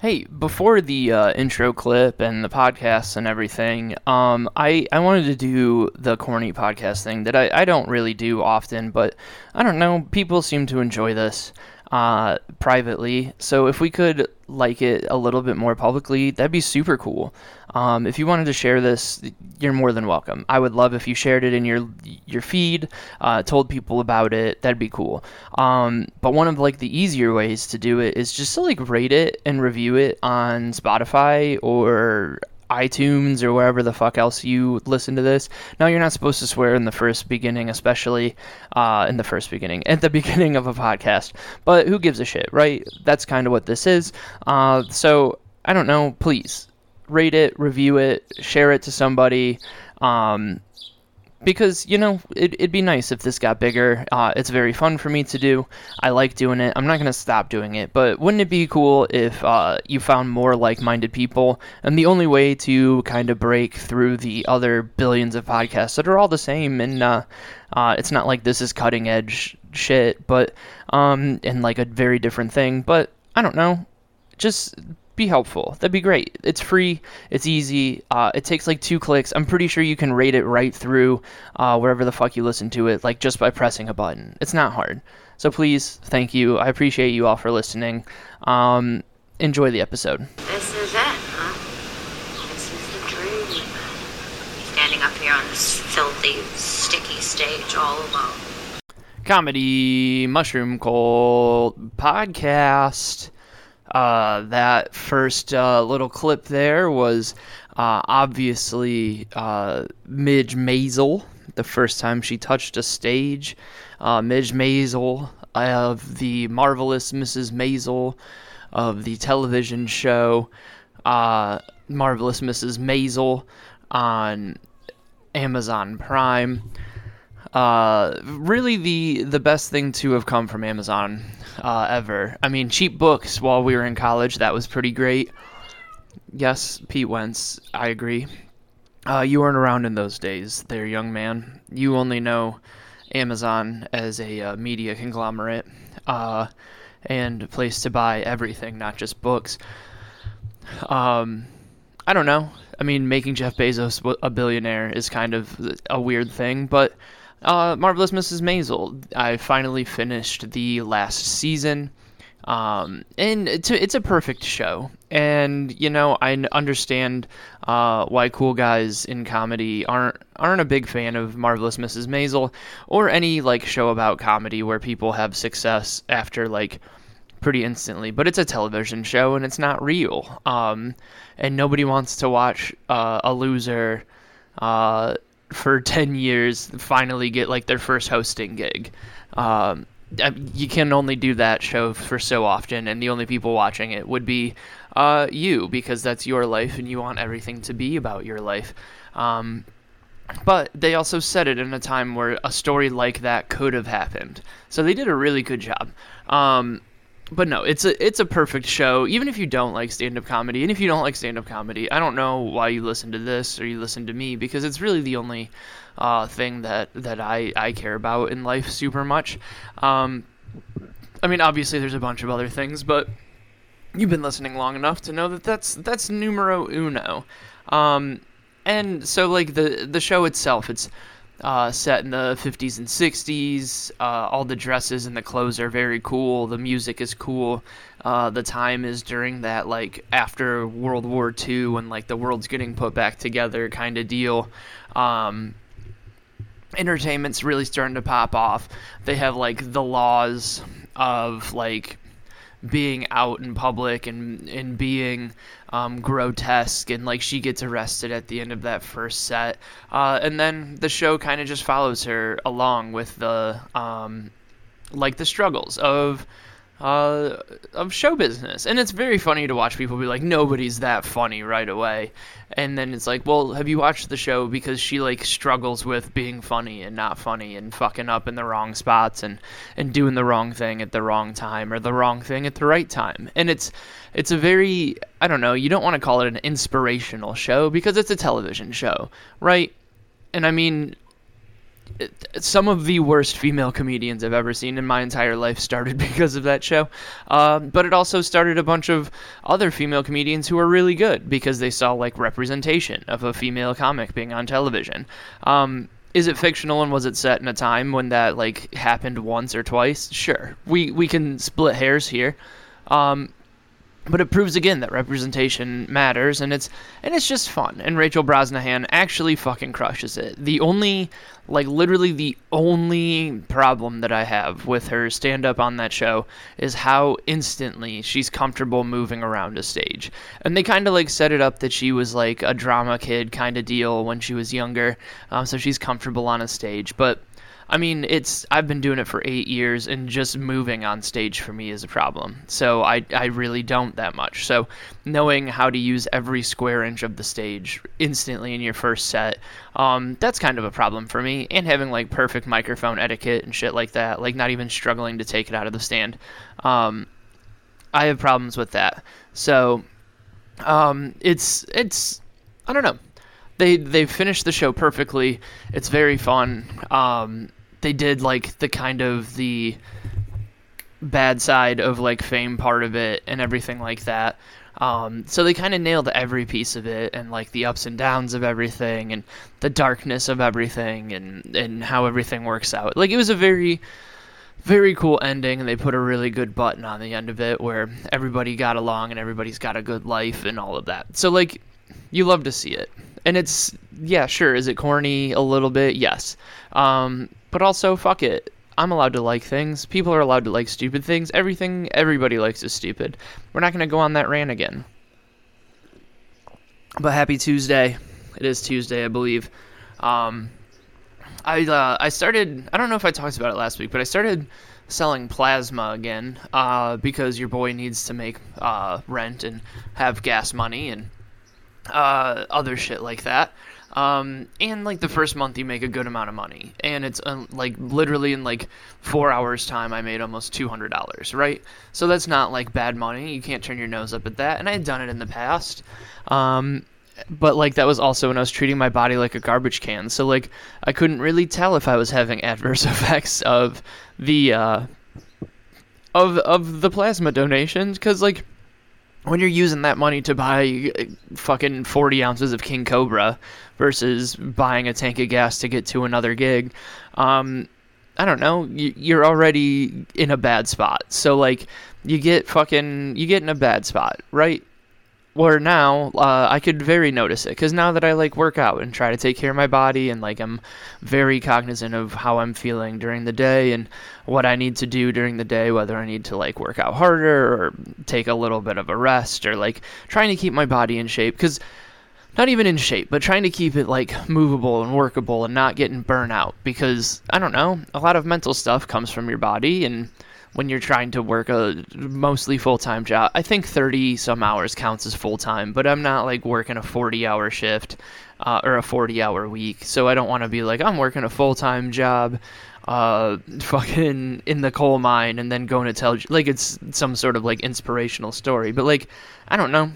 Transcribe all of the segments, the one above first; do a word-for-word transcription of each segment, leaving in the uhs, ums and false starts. Hey, before the uh, intro clip and the podcasts and everything, um, I, I wanted to do the corny podcast thing that I, I don't really do often, but I don't know, people seem to enjoy this uh, privately, so if we could like it a little bit more publicly, that'd be super cool. Um, if you wanted to share this, you're more than welcome. I would love if you shared it in your your feed, uh, told people about it. That'd be cool. Um, but one of like the easier ways to do it is just to like rate it and review it on Spotify or iTunes or wherever the fuck else you listen to this. Now, you're not supposed to swear in the first beginning, especially uh, in the first beginning, at the beginning of a podcast. But who gives a shit, right? That's kind of what this is. Uh, so, I don't know. Please, rate it, review it, share it to somebody. Um, because, you know, it, it'd be nice if this got bigger. Uh, it's very fun for me to do. I like doing it. I'm not going to stop doing it. But wouldn't it be cool if uh, you found more like-minded people? And the only way to kind of break through the other billions of podcasts that are all the same, and uh, uh, it's not like this is cutting-edge shit, but um, and like a very different thing. But I don't know. Just be helpful. That'd be great. It's free. It's easy. Uh, it takes like two clicks. I'm pretty sure you can rate it right through uh, wherever the fuck you listen to it, like just by pressing a button. It's not hard. So please, thank you. I appreciate you all for listening. Um, enjoy the episode. This is it, huh? This is the dream. Standing up here on this filthy, sticky stage all alone. Comedy Mushroom Cold Podcast. Uh, that first uh, little clip there was uh, obviously uh, Midge Maisel, the first time she touched a stage. Uh, Midge Maisel of the Marvelous Missus Maisel of the television show uh, Marvelous Missus Maisel on Amazon Prime. Uh, really the, the best thing to have come from Amazon, uh, ever. I mean, cheap books while we were in college, that was pretty great. Yes, Pete Wentz, I agree. Uh, you weren't around in those days there, young man. You only know Amazon as a uh, media conglomerate, uh, and place to buy everything, not just books. Um, I don't know. I mean, making Jeff Bezos a billionaire is kind of a weird thing, but... Uh, Marvelous Missus Maisel. I finally finished the last season, um, and it's a, it's a perfect show. And you know, I understand uh, why cool guys in comedy aren't aren't a big fan of Marvelous Missus Maisel or any like show about comedy where people have success after like pretty instantly. But it's a television show, and it's not real. Um, and nobody wants to watch uh, a loser. Uh, for ten years finally get like their first hosting gig. Um, you can only do that show for so often, and the only people watching it would be uh, you, because that's your life and you want everything to be about your life. Um, but they also said it in a time where a story like that could have happened. So they did a really good job. Um, But no, it's a it's a perfect show, even if you don't like stand-up comedy. And if you don't like stand-up comedy, I don't know why you listen to this or you listen to me, because it's really the only uh, thing that, that I, I care about in life super much. Um, I mean, obviously there's a bunch of other things, but you've been listening long enough to know that that's, that's numero uno. Um, and so, like, the, the show itself, it's... Uh, set in the fifties and sixties, uh, all the dresses and the clothes are very cool, the music is cool, uh, the time is during that, like, after World War Two, when, like, the world's getting put back together kind of deal. Um, entertainment's really starting to pop off. They have, like, the laws of, like, being out in public and and being um, grotesque, and like she gets arrested at the end of that first set, uh, and then the show kind of just follows her along with the um, like the struggles of uh, of show business, and it's very funny to watch people be like, nobody's that funny right away, and then it's like, well, have you watched the show? Because she like struggles with being funny and not funny and fucking up in the wrong spots and and doing the wrong thing at the wrong time or the wrong thing at the right time. And it's it's a very, I don't know, you don't want to call it an inspirational show because it's a television show, right? And I mean, some of the worst female comedians I've ever seen in my entire life started because of that show. Um, but it also started a bunch of other female comedians who are really good because they saw, like, representation of a female comic being on television. Um, is it fictional and was it set in a time when that, like, happened once or twice? Sure. We, we can split hairs here. Um, But it proves again that representation matters, and it's and it's just fun. And Rachel Brosnahan actually fucking crushes it. The only, like, literally the only problem that I have with her stand-up on that show is how instantly she's comfortable moving around a stage. And they kind of, like, set it up that she was, like, a drama kid kind of deal when she was younger, um, so she's comfortable on a stage. But I mean, it's I've been doing it for eight years, and just moving on stage for me is a problem. So I, I really don't that much. So knowing how to use every square inch of the stage instantly in your first set, um, that's kind of a problem for me. And having, like, perfect microphone etiquette and shit like that, like not even struggling to take it out of the stand. Um, I have problems with that. So um, it's it's I don't know. They they finished the show perfectly. It's very fun. Um, they did, like, the kind of the bad side of, like, fame part of it and everything like that. Um, so they kind of nailed every piece of it, and, like, the ups and downs of everything and the darkness of everything and, and how everything works out. Like, it was a very, very cool ending, and they put a really good button on the end of it where everybody got along and everybody's got a good life and all of that. So, like, you love to see it. And it's, yeah, sure, is it corny a little bit? Yes. Um, but also, fuck it. I'm allowed to like things. People are allowed to like stupid things. Everything everybody likes is stupid. We're not going to go on that rant again. But happy Tuesday. It is Tuesday, I believe. Um, I uh, I started, I don't know if I talked about it last week, but I started selling plasma again uh, because your boy needs to make uh, rent and have gas money and uh other shit like that, um and like the first month you make a good amount of money, and it's uh, like literally in like four hours time I made almost two hundred dollars, right? So that's not like bad money. You can't turn your nose up at that, and I had done it in the past, um but like that was also when I was treating my body like a garbage can, so like I couldn't really tell if I was having adverse effects of the uh of of the plasma donations, because like when you're using that money to buy fucking forty ounces of King Cobra versus buying a tank of gas to get to another gig, um, I don't know, you're already in a bad spot. So, like, you get fucking, you get in a bad spot, right? Where now, uh, I could very notice it, because now that I, like, work out and try to take care of my body, and, like, I'm very cognizant of how I'm feeling during the day and what I need to do during the day, whether I need to, like, work out harder or take a little bit of a rest, or, like, trying to keep my body in shape, because not even in shape, but trying to keep it, like, movable and workable and not getting burnout, because, I don't know, a lot of mental stuff comes from your body, and when you're trying to work a mostly full-time job. I think thirty some hours counts as full-time, but I'm not like working a forty hour shift uh, or a forty hour week. So I don't want to be like, I'm working a full-time job, uh, fucking in the coal mine, and then going to tell, like, it's some sort of like inspirational story, but like, I don't know.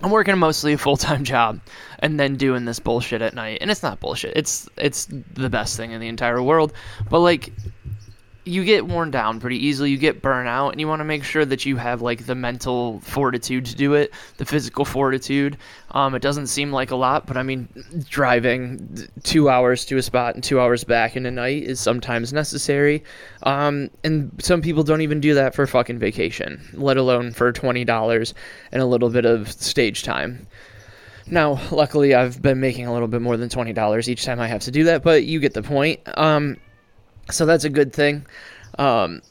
I'm working mostly a full-time job and then doing this bullshit at night. And it's not bullshit. It's, it's the best thing in the entire world. But like, you get worn down pretty easily, you get burnt out, and you want to make sure that you have, like, the mental fortitude to do it, the physical fortitude. Um, it doesn't seem like a lot, but, I mean, driving two hours to a spot and two hours back in a night is sometimes necessary, um, and some people don't even do that for fucking vacation, let alone for twenty dollars and a little bit of stage time. Now, luckily, I've been making a little bit more than twenty dollars each time I have to do that, but you get the point. Um... So that's a good thing. Um,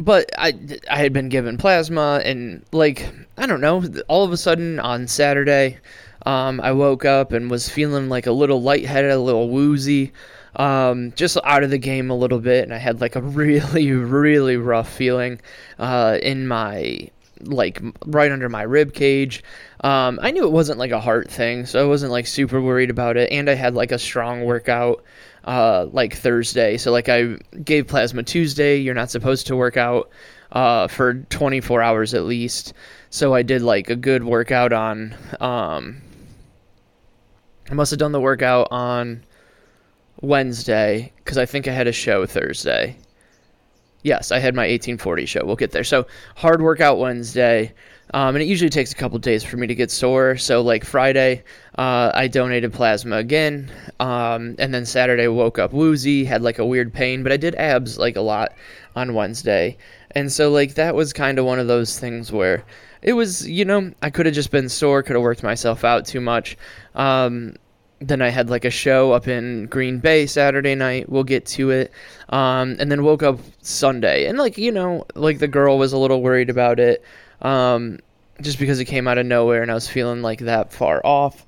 but I, I had been given plasma, and, like, I don't know, all of a sudden on Saturday, um, I woke up and was feeling, like, a little lightheaded, a little woozy, um, just out of the game a little bit, and I had, like, a really, really rough feeling uh, in my, like, right under my rib cage. Um, I knew it wasn't, like, a heart thing, so I wasn't, like, super worried about it, and I had, like, a strong workout Uh, like Thursday. So like I gave plasma Tuesday. You're not supposed to work out uh, for twenty-four hours at least. So I did like a good workout on, um, I must have done the workout on Wednesday because I think I had a show Thursday. Yes, I had my eighteen forty show. We'll get there. So hard workout Wednesday, um, and it usually takes a couple days for me to get sore. So like Friday, uh, I donated plasma again, um, and then Saturday woke up woozy, had like a weird pain, but I did abs like a lot on Wednesday. And so like that was kind of one of those things where it was, you know, I could have just been sore, could have worked myself out too much. Um, Then I had like a show up in Green Bay Saturday night. We'll get to it. Um, and then woke up Sunday. And like, you know, like the girl was a little worried about it um, just because it came out of nowhere and I was feeling like that far off.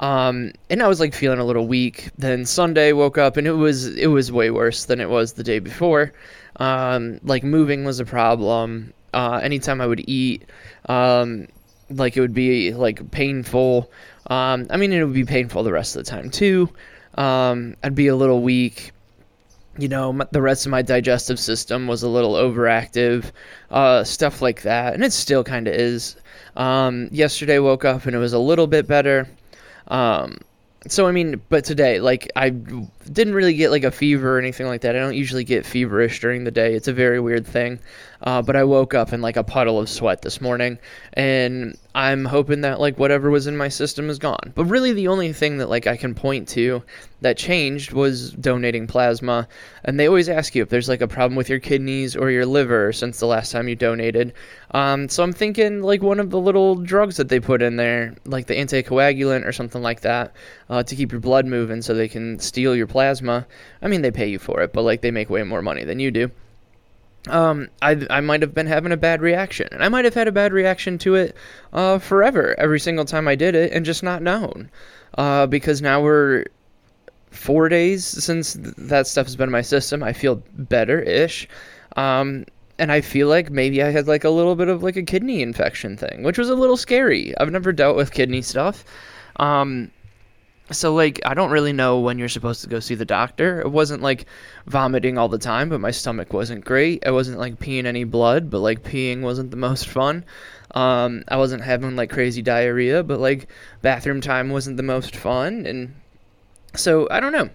Um, and I was like feeling a little weak. Then Sunday woke up and it was it was way worse than it was the day before. Um, like moving was a problem. Uh, anytime I would eat, um, like it would be like painful. Um, I mean, it would be painful the rest of the time too. Um, I'd be a little weak. You know, my, the rest of my digestive system was a little overactive, uh, stuff like that. And it still kind of is. Um, yesterday woke up and it was a little bit better. Um, so, I mean, but today, like I didn't really get like a fever or anything like that. I don't usually get feverish during the day. It's a very weird thing. Uh, but I woke up in like a puddle of sweat this morning and I'm hoping that like whatever was in my system is gone. But really the only thing that like I can point to that changed was donating plasma. And they always ask you if there's like a problem with your kidneys or your liver since the last time you donated. Um, so I'm thinking like one of the little drugs that they put in there, like the anticoagulant or something like that, uh, to keep your blood moving so they can steal your plasma. I mean, they pay you for it, but like they make way more money than you do. Um, I, I might have been having a bad reaction, and I might have had a bad reaction to it, uh, forever, every single time I did it, and just not known, uh, because now we're four days since th- that stuff has been in my system. I feel better-ish, um, and I feel like maybe I had, like, a little bit of, like, a kidney infection thing, which was a little scary. I've never dealt with kidney stuff, um... So, like, I don't really know when you're supposed to go see the doctor. It wasn't, like, vomiting all the time, but my stomach wasn't great. I wasn't, like, peeing any blood, but, like, peeing wasn't the most fun. Um, I wasn't having, like, crazy diarrhea, but, like, bathroom time wasn't the most fun. And so, I don't know.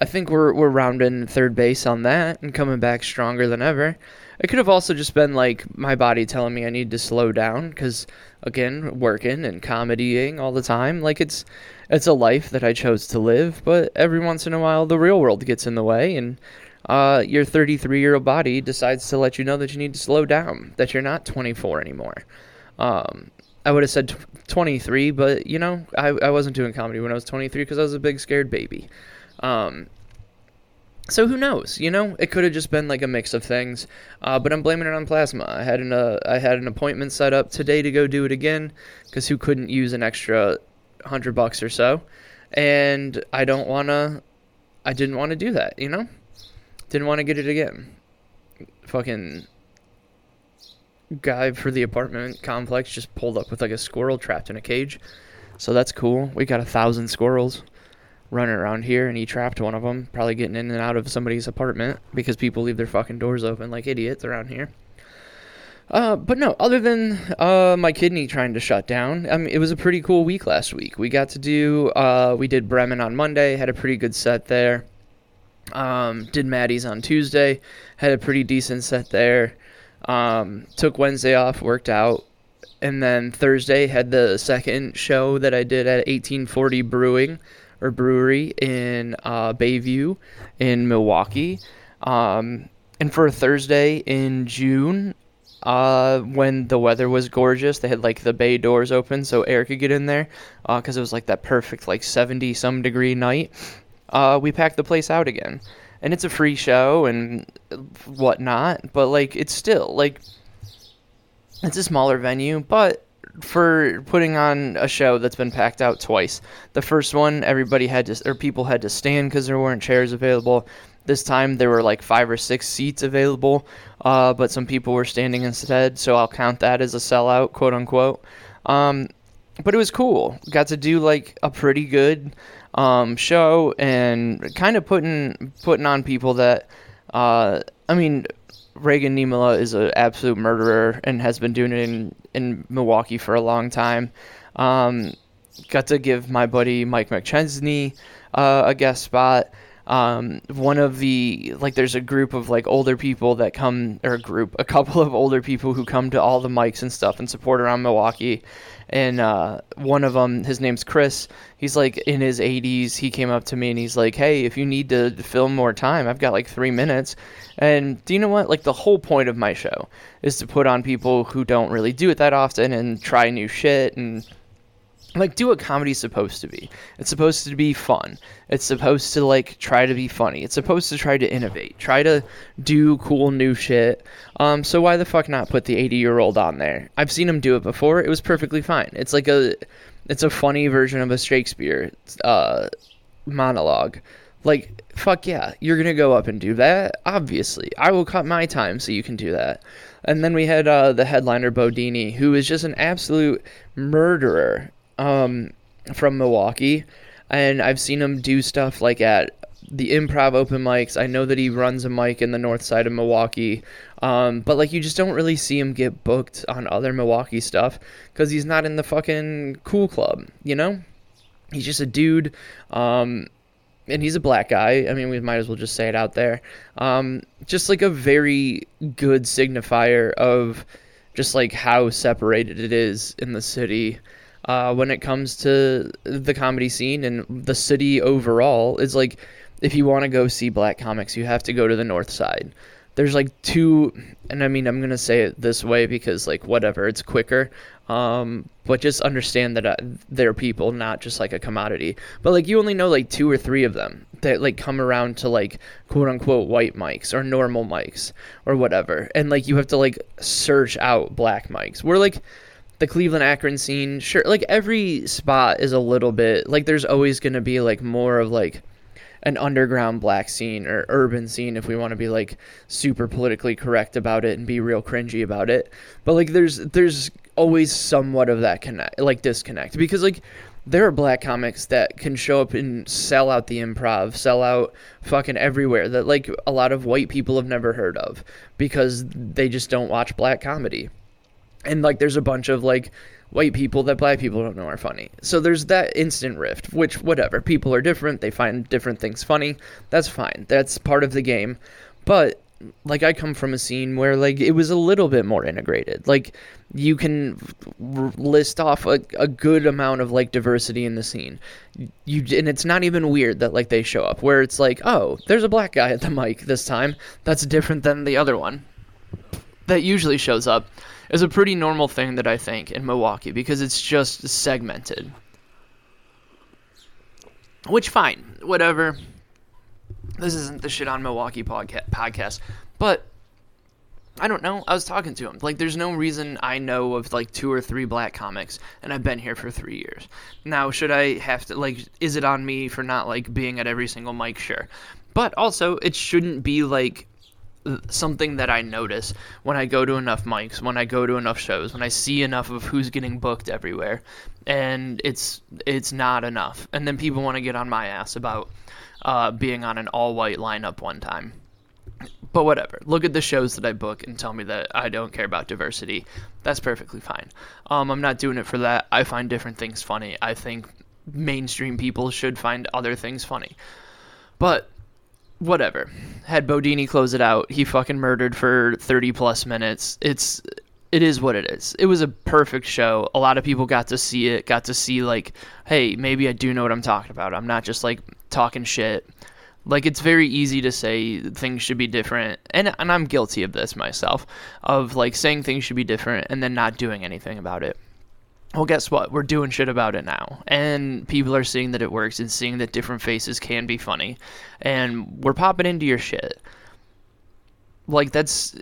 I think we're we're rounding third base on that and coming back stronger than ever. It could have also just been, like, my body telling me I need to slow down because, again, working and comedying all the time. Like, it's it's a life that I chose to live, but every once in a while, the real world gets in the way, and uh, your thirty-three-year-old body decides to let you know that you need to slow down, that you're not twenty-four anymore. Um, I would have said twenty-three, but, you know, I, I wasn't doing comedy when I was twenty-three because I was a big, scared baby. Um So who knows, you know, it could have just been like a mix of things, uh, but I'm blaming it on plasma. I had an uh, I had an appointment set up today to go do it again because who couldn't use an extra hundred bucks or so? And I don't want to, I didn't want to do that, you know, didn't want to get it again. Fucking guy for the apartment complex just pulled up with like a squirrel trapped in a cage. So that's cool. We got a thousand squirrels running around here, and he trapped one of them, probably getting in and out of somebody's apartment because people leave their fucking doors open like idiots around here. Uh, but no, other than uh, my kidney trying to shut down, I mean, it was a pretty cool week last week. We got to do, uh, we did Bremen on Monday, had a pretty good set there. Um, did Maddie's on Tuesday, had a pretty decent set there. Um, took Wednesday off, worked out. And then Thursday had the second show that I did at eighteen forty Brewing. Or brewery in uh, Bayview in Milwaukee. Um, and for a Thursday in June, uh, when the weather was gorgeous, they had like the bay doors open so air could get in there because uh, it was like that perfect like seventy some degree night. Uh, we packed the place out again. And it's a free show and whatnot, but like it's still like it's a smaller venue, but for putting on a show that's been packed out twice. The first one, everybody had to, or people had to stand because there weren't chairs available. This time there were like five or six seats available, uh, but some people were standing instead, so I'll count that as a sellout, quote unquote. Um, but it was cool. Got to do like a pretty good um, show and kind of putting putting on people that, uh, I mean, Reagan Nimala is an absolute murderer and has been doing it in, in Milwaukee for a long time. Um, got to give my buddy Mike McChesney uh, a guest spot. um, one of the, like, there's a group of, like, older people that come, or a group, a couple of older people who come to all the mics and stuff and support around Milwaukee. And uh, one of them, his name's Chris, he's, like, in his eighties, he came up to me and he's like, hey, if you need to film more time, I've got, like, three minutes. And do you know what? Like, the whole point of my show is to put on people who don't really do it that often and try new shit and, like, do what comedy's supposed to be. It's supposed to be fun. It's supposed to, like, try to be funny. It's supposed to try to innovate. Try to do cool new shit. Um, so why the fuck not put the eighty-year-old on there? I've seen him do it before. It was perfectly fine. It's like a, it's a funny version of a Shakespeare uh, monologue. Like, fuck yeah, you're gonna go up and do that? Obviously. I will cut my time so you can do that. And then we had uh, the headliner, Bodini, who is just an absolute murderer um, from Milwaukee. And I've seen him do stuff like at the improv open mics. I know that he runs a mic in the north side of Milwaukee. Um, but, like, you just don't really see him get booked on other Milwaukee stuff because he's not in the fucking cool club, you know? He's just a dude. Um, and he's a black guy. I mean, we might as well just say it out there. Um, just, like, a very good signifier of just, like, how separated it is in the city. Uh, when it comes to the comedy scene and the city overall, it's like, if you want to go see black comics, you have to go to the north side. There's like two, and I mean, I'm going to say it this way because, like, whatever, it's quicker. Um, but just understand that uh, they're people, not just like a commodity. But, like, you only know like two or three of them that, like, come around to, like, quote unquote white mics or normal mics or whatever. And, like, you have to, like, search out black mics. We're like, the Cleveland Akron scene, sure, like, every spot is a little bit, like, there's always going to be, like, more of, like, an underground black scene or urban scene if we want to be, like, super politically correct about it and be real cringy about it. But, like, there's there's always somewhat of that connect, like, disconnect, because, like, there are black comics that can show up and sell out the improv, sell out fucking everywhere that, like, a lot of white people have never heard of because they just don't watch black comedy. And, like, there's a bunch of, like, white people that black people don't know are funny. So there's that instant rift, which, whatever, people are different. They find different things funny. That's fine. That's part of the game. But, like, I come from a scene where, like, it was a little bit more integrated. Like, you can r- list off a, a good amount of, like, diversity in the scene. You And it's not even weird that, like, they show up, where it's like, oh, there's a black guy at the mic this time. That's different than the other one that usually shows up. Is a pretty normal thing that I think in Milwaukee because it's just segmented. Which, fine, whatever. This isn't the shit on Milwaukee podca- podcast, but I don't know. I was talking to him. Like, there's no reason I know of, like, two or three black comics, and I've been here for three years. Now, should I have to, like, is it on me for not, like, being at every single mic? Sure. But also, it shouldn't be, like, something that I notice when I go to enough mics, when I go to enough shows, when I see enough of who's getting booked everywhere, and it's it's not enough. And then people want to get on my ass about uh, being on an all-white lineup one time. But whatever. Look at the shows that I book and tell me that I don't care about diversity. That's perfectly fine. Um, I'm not doing it for that. I find different things funny. I think mainstream people should find other things funny. But whatever. Had Bodini close it out. He fucking murdered for thirty plus minutes. It's, it is what it is. It was a perfect show. A lot of people got to see it, got to see, like, hey, maybe I do know what I'm talking about. I'm not just, like, talking shit. Like, it's very easy to say things should be different. And, and I'm guilty of this myself, of, like, saying things should be different and then not doing anything about it. Well, guess what? We're doing shit about it now. And people are seeing that it works and seeing that different faces can be funny. And we're popping into your shit. Like, that's...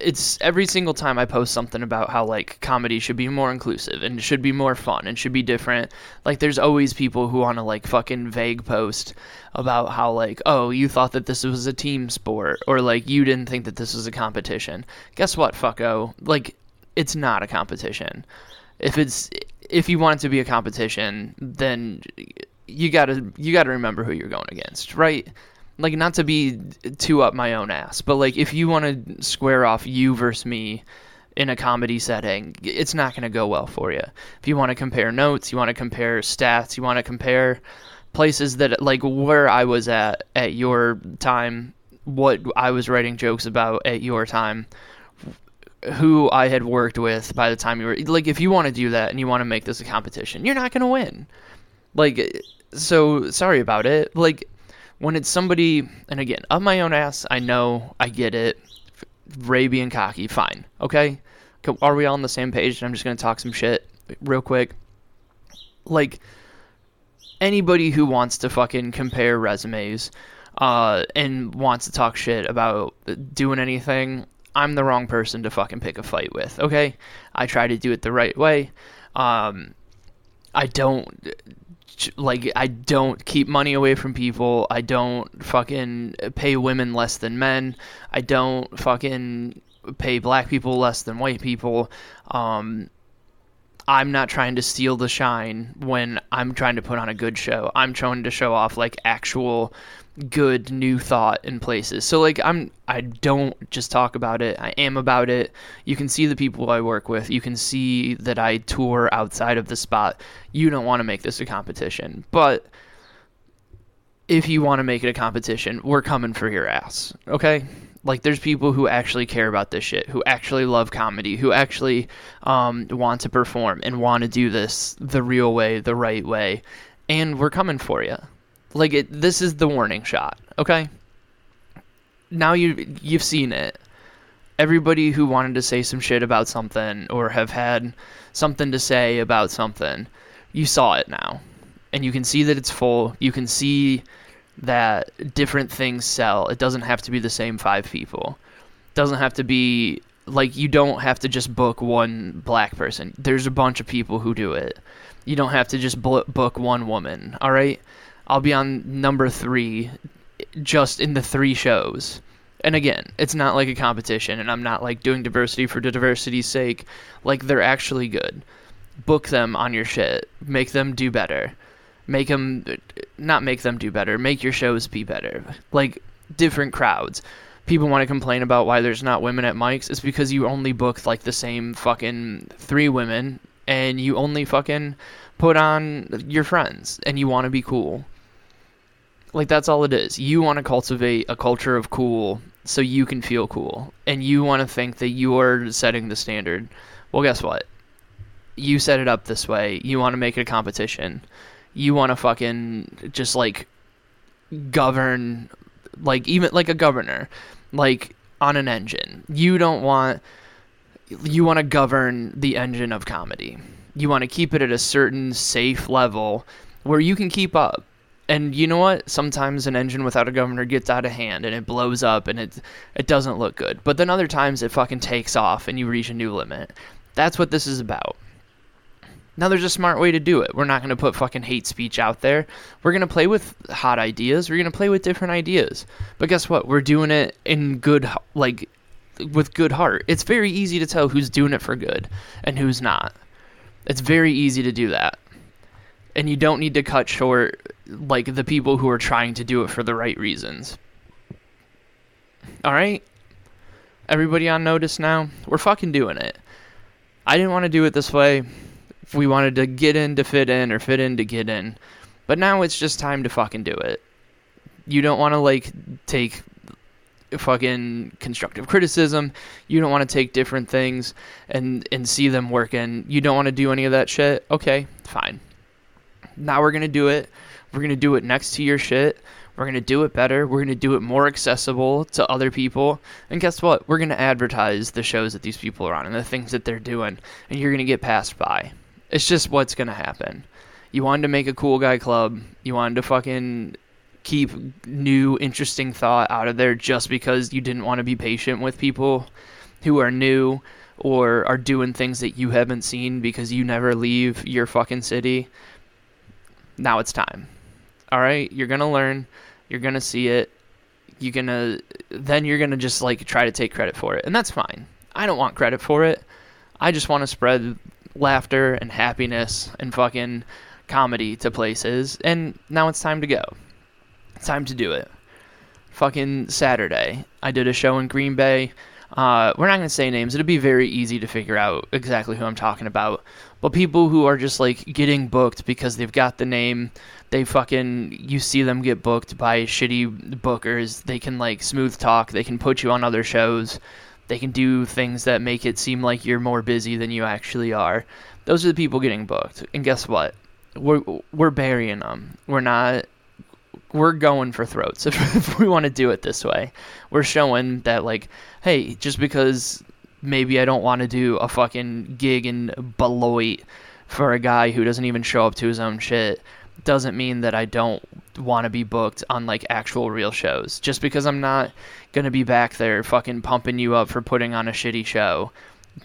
It's every single time I post something about how, like, comedy should be more inclusive and should be more fun and should be different. Like, there's always people who want to, like, fucking vague post about how, like, oh, you thought that this was a team sport. Or, like, you didn't think that this was a competition. Guess what, fucko? Like, it's not a competition. If it's if you want it to be a competition, then you gotta you gotta remember who you're going against, right? Like, not to be too up my own ass, but, like, if you want to square off you versus me in a comedy setting, it's not gonna go well for you. If you want to compare notes, you want to compare stats, you want to compare places that, like, where I was at at your time, what I was writing jokes about at your time, who I had worked with by the time you were, like, if you want to do that and you want to make this a competition, you're not going to win. Like, so sorry about it. Like, when it's somebody, and again, up my own ass, I know, I get it. Ray being cocky, fine. Okay? Are we all on the same page? I'm just going to talk some shit real quick. Like, anybody who wants to fucking compare resumes uh, and wants to talk shit about doing anything, I'm the wrong person to fucking pick a fight with, okay? I try to do it the right way. Um, I don't, like, I don't keep money away from people. I don't fucking pay women less than men. I don't fucking pay black people less than white people. Um, I'm not trying to steal the shine when I'm trying to put on a good show. I'm trying to show off, like, actual good new thought in places. So, like, I'm, I don't just talk about it. I am about it. You can see the people I work with. You can see that I tour outside of the spot. You don't want to make this a competition, but if you want to make it a competition, we're coming for your ass. Okay? Like, there's people who actually care about this shit, who actually love comedy, who actually um, want to perform and want to do this the real way, the right way. And we're coming for you. Like, it, this is the warning shot, okay? Now you, you've seen it. Everybody who wanted to say some shit about something or have had something to say about something, you saw it now. And you can see that it's full. You can see that different things sell. It doesn't have to be the same five people. It doesn't have to be, like, you don't have to just book one black person. There's a bunch of people who do it. You don't have to just book one woman, all right? I'll be on number three just in the three shows. And again, it's not like a competition, and I'm not, like, doing diversity for diversity's sake. Like, they're actually good. Book them on your shit. Make them do better. Make them, not make them do better. Make your shows be better. Like, different crowds. People want to complain about why there's not women at mics. It's because you only booked, like, the same fucking three women, and you only fucking put on your friends, and you want to be cool. Like, that's all it is. You want to cultivate a culture of cool so you can feel cool. And you want to think that you are setting the standard. Well, guess what? You set it up this way. You want to make it a competition. You want to fucking just, like, govern, like, even, like, a governor, like, on an engine. You don't want, you want to govern the engine of comedy. You want to keep it at a certain safe level where you can keep up. And you know what? Sometimes an engine without a governor gets out of hand and it blows up and it it doesn't look good. But then other times it fucking takes off and you reach a new limit. That's what this is about. Now there's a smart way to do it. We're not going to put fucking hate speech out there. We're going to play with hot ideas. We're going to play with different ideas. But guess what? We're doing it in good, like, with good heart. It's very easy to tell who's doing it for good and who's not. It's very easy to do that. And you don't need to cut short, like, the people who are trying to do it for the right reasons. All right? Everybody on notice now? We're fucking doing it. I didn't want to do it this way. We wanted to get in to fit in or fit in to get in. But now it's just time to fucking do it. You don't want to, like, take fucking constructive criticism. You don't want to take different things and, and see them working. You don't want to do any of that shit. Okay, fine. Now we're going to do it. We're going to do it next to your shit. We're going to do it better. We're going to do it more accessible to other people. And guess what? We're going to advertise the shows that these people are on and the things that they're doing. And you're going to get passed by. It's just what's going to happen. You wanted to make a cool guy club. You wanted to fucking keep new, interesting thought out of there just because you didn't want to be patient with people who are new or are doing things that you haven't seen because you never leave your fucking city. Now it's time. All right? You're going to learn. You're going to see it. You're going to, then you're going to just, like, try to take credit for it. And that's fine. I don't want credit for it. I just want to spread laughter and happiness and fucking comedy to places. And now it's time to go. It's time to do it. Fucking Saturday. I did a show in Green Bay. Uh, we're not going to say names. It'd be very easy to figure out exactly who I'm talking about. But people who are just like getting booked because they've got the name, they fucking, you see them get booked by shitty bookers. They can like smooth talk. They can put you on other shows. They can do things that make it seem like you're more busy than you actually are. Those are the people getting booked. And guess what? We're, we're burying them. We're not... We're going for throats if, if we want to do it this way. We're showing that, like, hey, just because maybe I don't want to do a fucking gig in Beloit for a guy who doesn't even show up to his own shit doesn't mean that I don't want to be booked on, like, actual real shows. Just because I'm not going to be back there fucking pumping you up for putting on a shitty show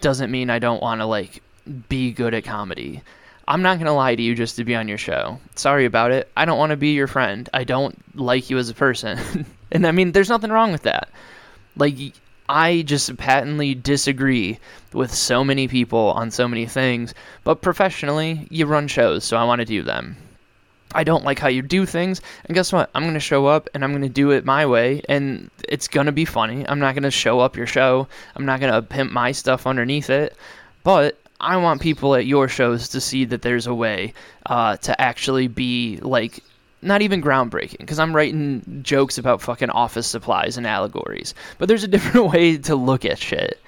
doesn't mean I don't want to, like, be good at comedy. I'm not going to lie to you just to be on your show. Sorry about it. I don't want to be your friend. I don't like you as a person. And I mean, there's nothing wrong with that. Like, I just patently disagree with so many people on so many things. But professionally, you run shows, so I want to do them. I don't like how you do things. And guess what? I'm going to show up, and I'm going to do it my way. And it's going to be funny. I'm not going to show up your show. I'm not going to pimp my stuff underneath it. But I want people at your shows to see that there's a way uh, to actually be, like, not even groundbreaking, because I'm writing jokes about fucking office supplies and allegories. But there's a different way to look at shit,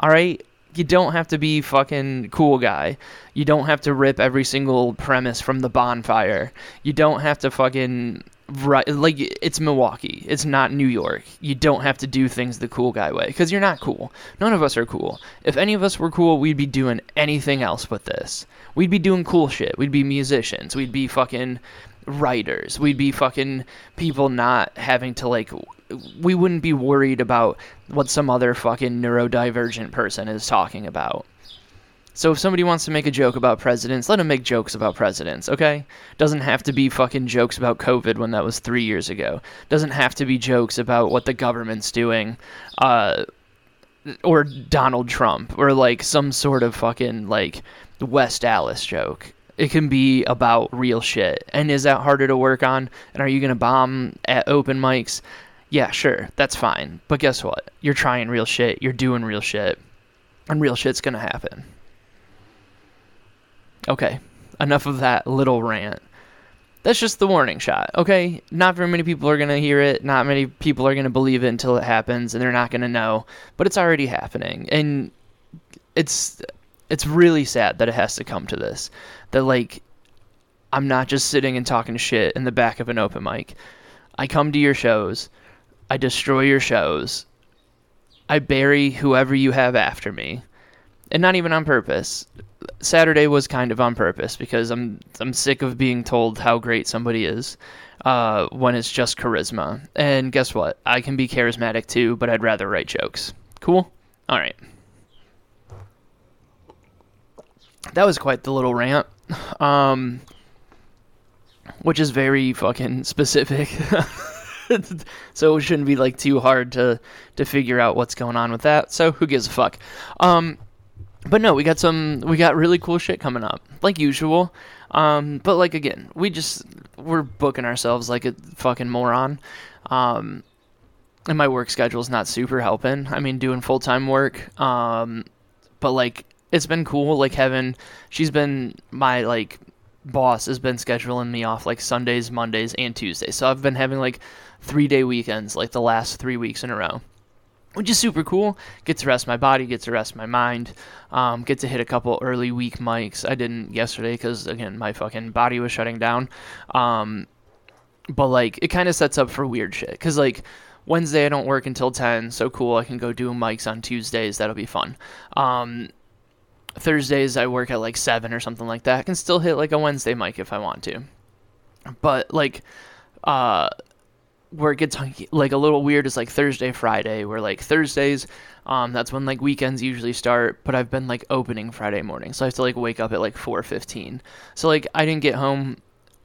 all right? You don't have to be fucking cool guy. You don't have to rip every single premise from The Bonfire. You don't have to fucking... Right, like, it's Milwaukee. It's not New York. You don't have to do things the cool guy way, because you're not cool. None of us are cool. If any of us were cool, we'd be doing anything else but this. We'd be doing cool shit. We'd be musicians. We'd be fucking writers. We'd be fucking people not having to, like... We wouldn't be worried about what some other fucking neurodivergent person is talking about. So if somebody wants to make a joke about presidents, let them make jokes about presidents, okay? Doesn't have to be fucking jokes about COVID when that was three years ago. Doesn't have to be jokes about what the government's doing, uh, or Donald Trump, or, like, some sort of fucking, like, West Allis joke. It can be about real shit. And is that harder to work on? And are you going to bomb at open mics? Yeah, sure, that's fine. But guess what? You're trying real shit. You're doing real shit. And real shit's going to happen. Okay, enough of that little rant. That's just the warning shot, okay? Not very many people are going to hear it. Not many people are going to believe it until it happens, and they're not going to know. But it's already happening, and it's it's really sad that it has to come to this. That, like, I'm not just sitting and talking shit in the back of an open mic. I come to your shows. I destroy your shows. I bury whoever you have after me. And not even on purpose. Saturday was kind of on purpose because I'm I'm sick of being told how great somebody is uh, when it's just charisma. And guess what? I can be charismatic too, but I'd rather write jokes. Cool? All right. That was quite the little rant, um, which is very fucking specific. So it shouldn't be, like, too hard to, to figure out what's going on with that. So who gives a fuck? Um... But no, we got some, we got really cool shit coming up, like usual. Um, but, like, again, we just, we're booking ourselves like a fucking moron. Um, and my work schedule's not super helping. I mean, doing full-time work. Um, but, like, it's been cool. Like, having, she's been, my, like, boss has been scheduling me off, like, Sundays, Mondays, and Tuesdays. So I've been having, like, three-day weekends, like, the last three weeks in a row. Which is super cool. Get to rest my body, get to rest my mind, um, get to hit a couple early week mics. I didn't yesterday because, again, my fucking body was shutting down. Um, but, like, it kind of sets up for weird shit. Because, like, Wednesday I don't work until ten, so cool, I can go do mics on Tuesdays. That'll be fun. Um, Thursdays I work at, like, seven or something like that. I can still hit, like, a Wednesday mic if I want to. But, like, uh... where it gets, like, a little weird is, like, Thursday, Friday, where, like, Thursdays, um, that's when, like, weekends usually start, but I've been, like, opening Friday morning, so I have to, like, wake up at, like, four fifteen, so, like, I didn't get home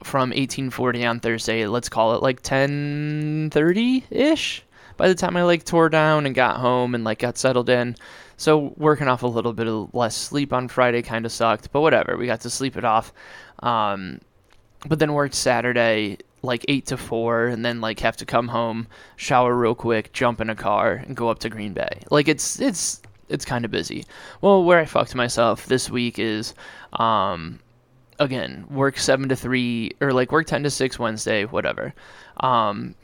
from eighteen forty on Thursday, let's call it, like, ten thirty-ish, by the time I, like, tore down and got home and, like, got settled in, so working off a little bit of less sleep on Friday kind of sucked, but whatever, we got to sleep it off, um, but then worked Saturday, like eight to four and then like have to come home, shower real quick, jump in a car and go up to Green Bay. Like it's, it's, it's kind of busy. Well, where I fucked myself this week is, um, again, work seven to three or like work ten to six Wednesday, whatever. Um,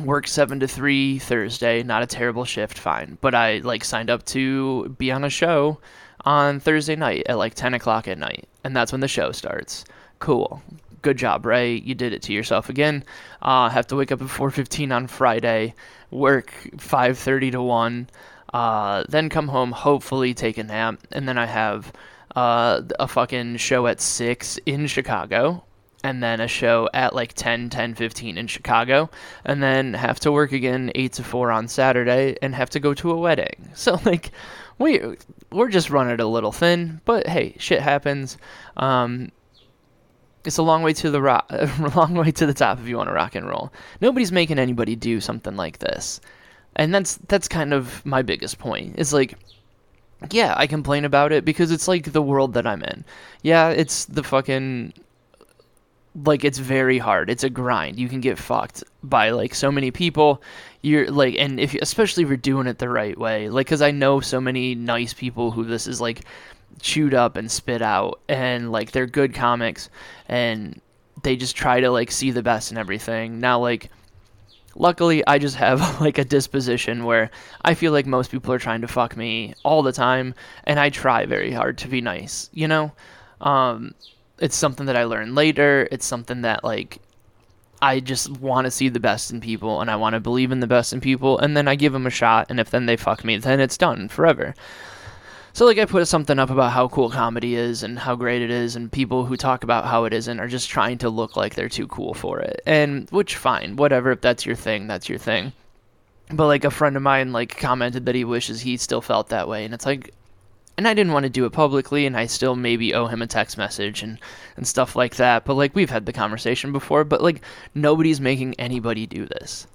work seven to three Thursday, not a terrible shift. Fine. But I like signed up to be on a show on Thursday night at like ten o'clock at night. And that's when the show starts. Cool. Good job, Ray. You did it to yourself again. Uh, have to wake up at four fifteen on Friday, work five thirty to one, uh, then come home, hopefully take a nap. And then I have, uh, a fucking show at six in Chicago, and then a show at like ten, ten fifteen in Chicago, and then have to work again eight to four on Saturday and have to go to a wedding. So like we, we're just running a little thin, but hey, shit happens. Um, it's a long way to the rock, a long way to the top if you want to rock and roll. Nobody's making anybody do something like this. And that's, that's kind of my biggest point. It's like, yeah, I complain about it because it's like the world that I'm in. Yeah, it's the fucking... like, it's very hard. It's a grind. You can get fucked by, like, so many people. You're, like, and if you, especially if you're doing it the right way. Like, because I know so many nice people who this is, like, chewed up and spit out. And, like, they're good comics. And they just try to, like, see the best in everything. Now, like, luckily, I just have, like, a disposition where I feel like most people are trying to fuck me all the time. And I try very hard to be nice, you know? Um... It's something that I learned later. It's something that, like, I just want to see the best in people, and I want to believe in the best in people, and then I give them a shot, and if then they fuck me, then it's done forever. So, like, I put something up about how cool comedy is and how great it is, and people who talk about how it isn't are just trying to look like they're too cool for it, and which, fine, whatever, if that's your thing, that's your thing. But, like, a friend of mine, like, commented that he wishes he still felt that way, and it's like... and I didn't want to do it publicly, and I still maybe owe him a text message and, and stuff like that. But, like, we've had the conversation before, but, like, nobody's making anybody do this.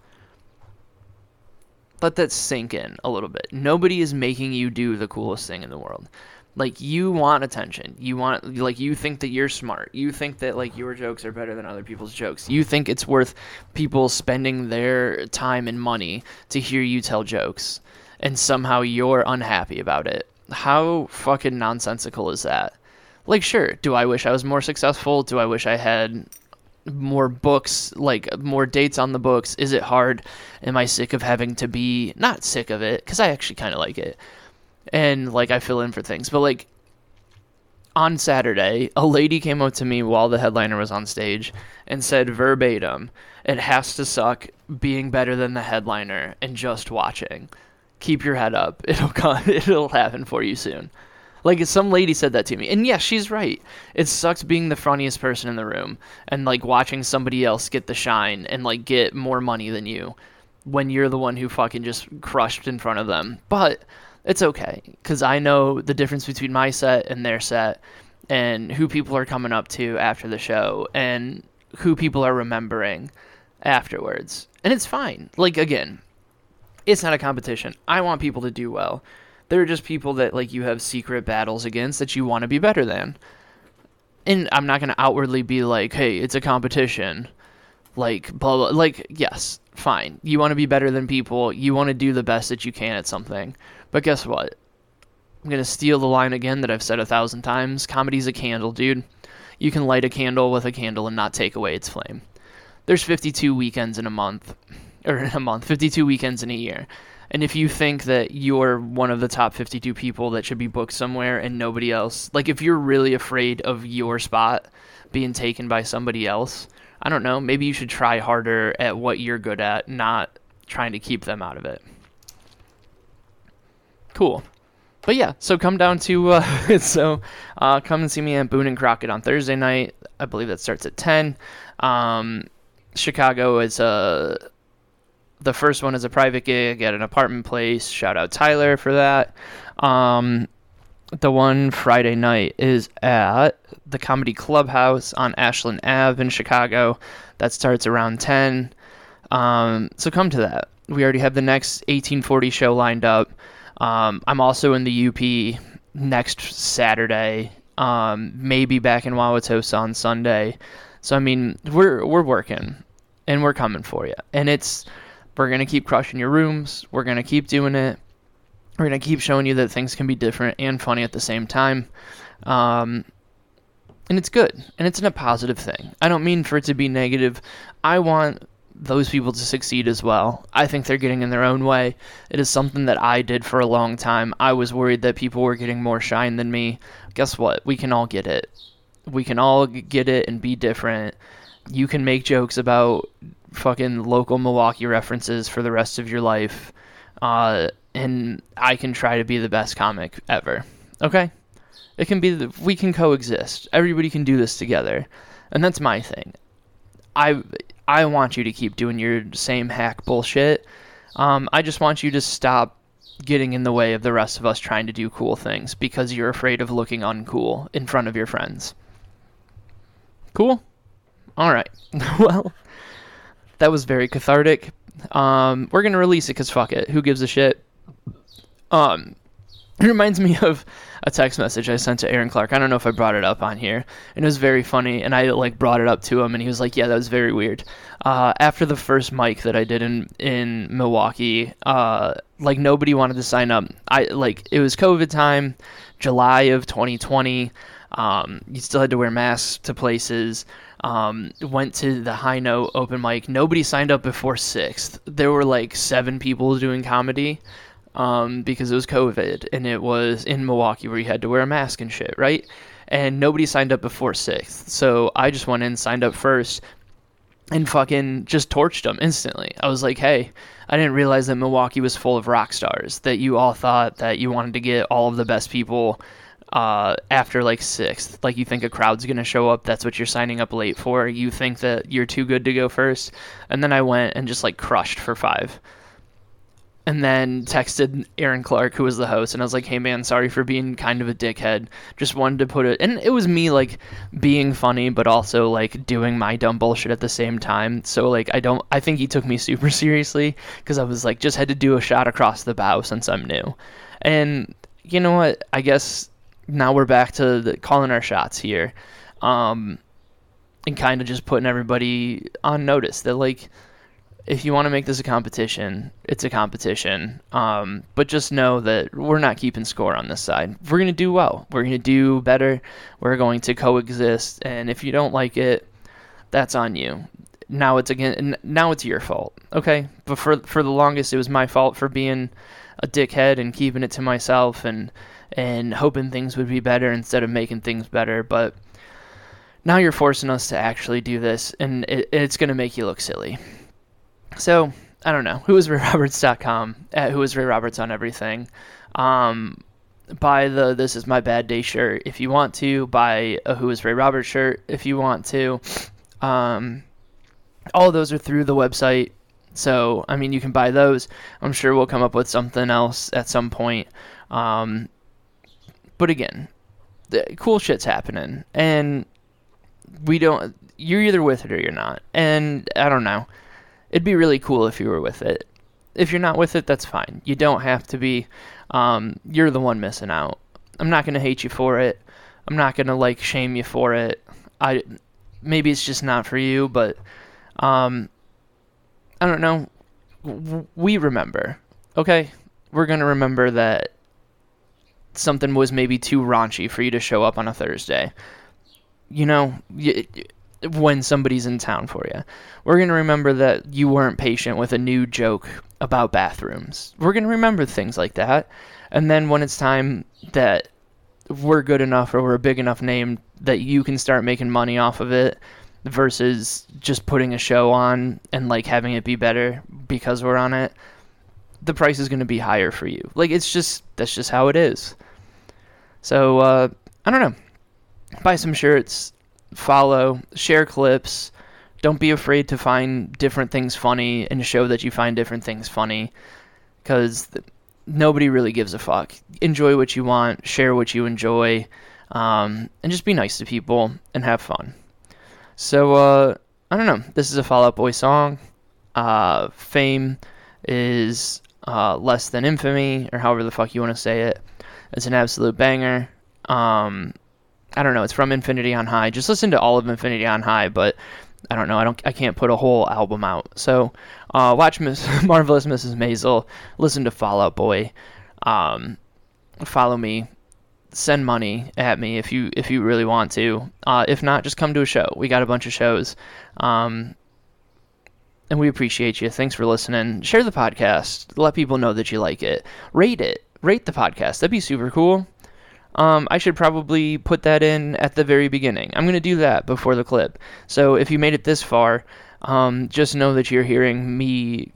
Let that sink in a little bit. Nobody is making you do the coolest thing in the world. Like, you want attention. You want, like, you think that you're smart. You think that, like, your jokes are better than other people's jokes. You think it's worth people spending their time and money to hear you tell jokes, and somehow you're unhappy about it. How fucking nonsensical is that? Like, sure, do I wish I was more successful? Do I wish I had more books, like, more dates on the books? Is it hard? Am I sick of having to be... not sick of it, because I actually kind of like it. And, like, I fill in for things. But, like, on Saturday, a lady came up to me while the headliner was on stage and said verbatim, "It has to suck being better than the headliner and just watching. Keep your head up. It'll come, it'll happen for you soon." Like, some lady said that to me. And yeah, she's right. It sucks being the funniest person in the room and, like, watching somebody else get the shine and, like, get more money than you when you're the one who fucking just crushed in front of them. But it's okay, because I know the difference between my set and their set and who people are coming up to after the show and who people are remembering afterwards. And it's fine. Like, again... it's not a competition. I want people to do well. There are just people that, like, you have secret battles against that you want to be better than. And I'm not going to outwardly be like, hey, it's a competition. Like, blah, blah. Like, yes, fine. You want to be better than people. You want to do the best that you can at something. But guess what? I'm going to steal the line again that I've said a thousand times. Comedy's a candle, dude. You can light a candle with a candle and not take away its flame. There's fifty-two weekends in a month. or in a month, fifty-two weekends in a year. And if you think that you're one of the top fifty-two people that should be booked somewhere and nobody else, like, if you're really afraid of your spot being taken by somebody else, I don't know, maybe you should try harder at what you're good at, not trying to keep them out of it. Cool. But yeah, so come down to, uh, so uh, come and see me at Boone and Crockett on Thursday night. I believe that starts at ten. Um, Chicago is a... Uh, The first one is a private gig at an apartment place. Shout out Tyler for that. Um, the one Friday night is at the Comedy Clubhouse on Ashland Avenue in Chicago. That starts around ten. Um, so come to that. We already have the next eighteen forty show lined up. Um, I'm also in the U P next Saturday. Um, maybe back in Wauwatosa on Sunday. So, I mean, we're we're working. and we're coming for you. And it's, we're going to keep crushing your rooms. We're going to keep doing it. We're going to keep showing you that things can be different and funny at the same time. Um, and it's good. And it's in a positive thing. I don't mean for it to be negative. I want those people to succeed as well. I think they're getting in their own way. It is something that I did for a long time. I was worried that people were getting more shine than me. Guess what? We can all get it. We can all get it and be different. You can make jokes about fucking local Milwaukee references for the rest of your life. Uh, and I can try to be the best comic ever. Okay? It can be, the, we can coexist. Everybody can do this together. And that's my thing. I... I want you to keep doing your same hack bullshit. Um, I just want you to stop getting in the way of the rest of us trying to do cool things because you're afraid of looking uncool in front of your friends. Cool? All right. Well, that was very cathartic. Um, we're going to release it because fuck it. Who gives a shit? Um, it reminds me of a text message I sent to Aaron Clark. I don't know if I brought it up on here. And it was very funny. And I like brought it up to him and he was like, yeah, that was very weird. Uh, after the first mic that I did in, in Milwaukee, uh, like nobody wanted to sign up. I like, it was COVID time, July of twenty twenty. Um, you still had to wear masks to places. Um, went to the High Note open mic. Nobody signed up before sixth. There were like seven people doing comedy. Um, because it was COVID and it was in Milwaukee where you had to wear a mask and shit, right? And nobody signed up before sixth. So I just went in, signed up first, and fucking just torched them instantly. I was like, hey, I didn't realize that Milwaukee was full of rock stars, that you all thought that you wanted to get all of the best people uh, after like sixth. Like you think a crowd's going to show up. That's what you're signing up late for. You think that you're too good to go first. And then I went and just like crushed for five. And then texted Aaron Clark, who was the host, and I was like, hey, man, sorry for being kind of a dickhead. Just wanted to put it... And it was me, like, being funny, but also, like, doing my dumb bullshit at the same time. So, like, I don't... I think he took me super seriously, because I was, like, just had to do a shot across the bow since I'm new. And, you know what? I guess now we're back to the, calling our shots here. Um, and kind of just putting everybody on notice that, like... If you want to make this a competition, it's a competition. Um, but just know that we're not keeping score on this side. We're going to do well. We're going to do better. We're going to coexist. And if you don't like it, that's on you. Now it's again. Now it's your fault. Okay? But for, for the longest, it was my fault for being a dickhead and keeping it to myself and and hoping things would be better instead of making things better. But now you're forcing us to actually do this, and it, it's going to make you look silly. So, I don't know, who is ray roberts dot com, at who is ray roberts on everything. Um, buy the This Is My Bad Day shirt if you want to. Buy a Who Is Ray Roberts shirt if you want to. Um, all of those are through the website. So, I mean, you can buy those. I'm sure we'll come up with something else at some point. Um, but again, the cool shit's happening. And we don't... You're either with it or you're not. And I don't know. It'd be really cool if you were with it. If you're not with it, that's fine. You don't have to be. Um, you're the one missing out. I'm not going to hate you for it. I'm not going to, like, shame you for it. I Maybe it's just not for you, but um, I don't know. We remember, okay? We're going to remember that something was maybe too raunchy for you to show up on a Thursday. You know, you, when somebody's in town for you. We're going to remember that you weren't patient with a new joke about bathrooms. We're going to remember things like that. And then when it's time that we're good enough or we're a big enough name that you can start making money off of it versus just putting a show on and like having it be better because we're on it, the price is going to be higher for you. Like it's just, that's just how it is. So, uh, I don't know. Buy some shirts. Follow, share clips. Don't be afraid to find different things funny and show that you find different things funny because th- nobody really gives a fuck. Enjoy what you want, share what you enjoy, um, and just be nice to people and have fun. So, uh, I don't know. This is a Fall Out Boy song. Uh, fame is uh, less than infamy, or however the fuck you want to say it. It's an absolute banger. Um, I don't know, it's from Infinity on High. Just listen to all of Infinity on High, but I don't know. I don't. I can't put a whole album out. So uh, watch Miss Marvelous Missus Maisel. Listen to Fall Out Boy. Um, follow me. Send money at me if you if you really want to. Uh, if not, just come to a show. We got a bunch of shows. Um, and we appreciate you. Thanks for listening. Share the podcast. Let people know that you like it. Rate it. Rate the podcast. That'd be super cool. Um, I should probably put that in at the very beginning. I'm going to do that before the clip. So if you made it this far, um, just know that you're hearing me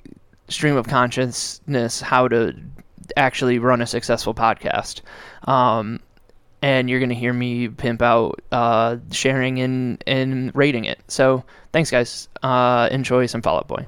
stream of consciousness how to actually run a successful podcast. Um, and you're going to hear me pimp out uh, sharing and, and rating it. So thanks, guys. Uh, enjoy some Fall Out Boy.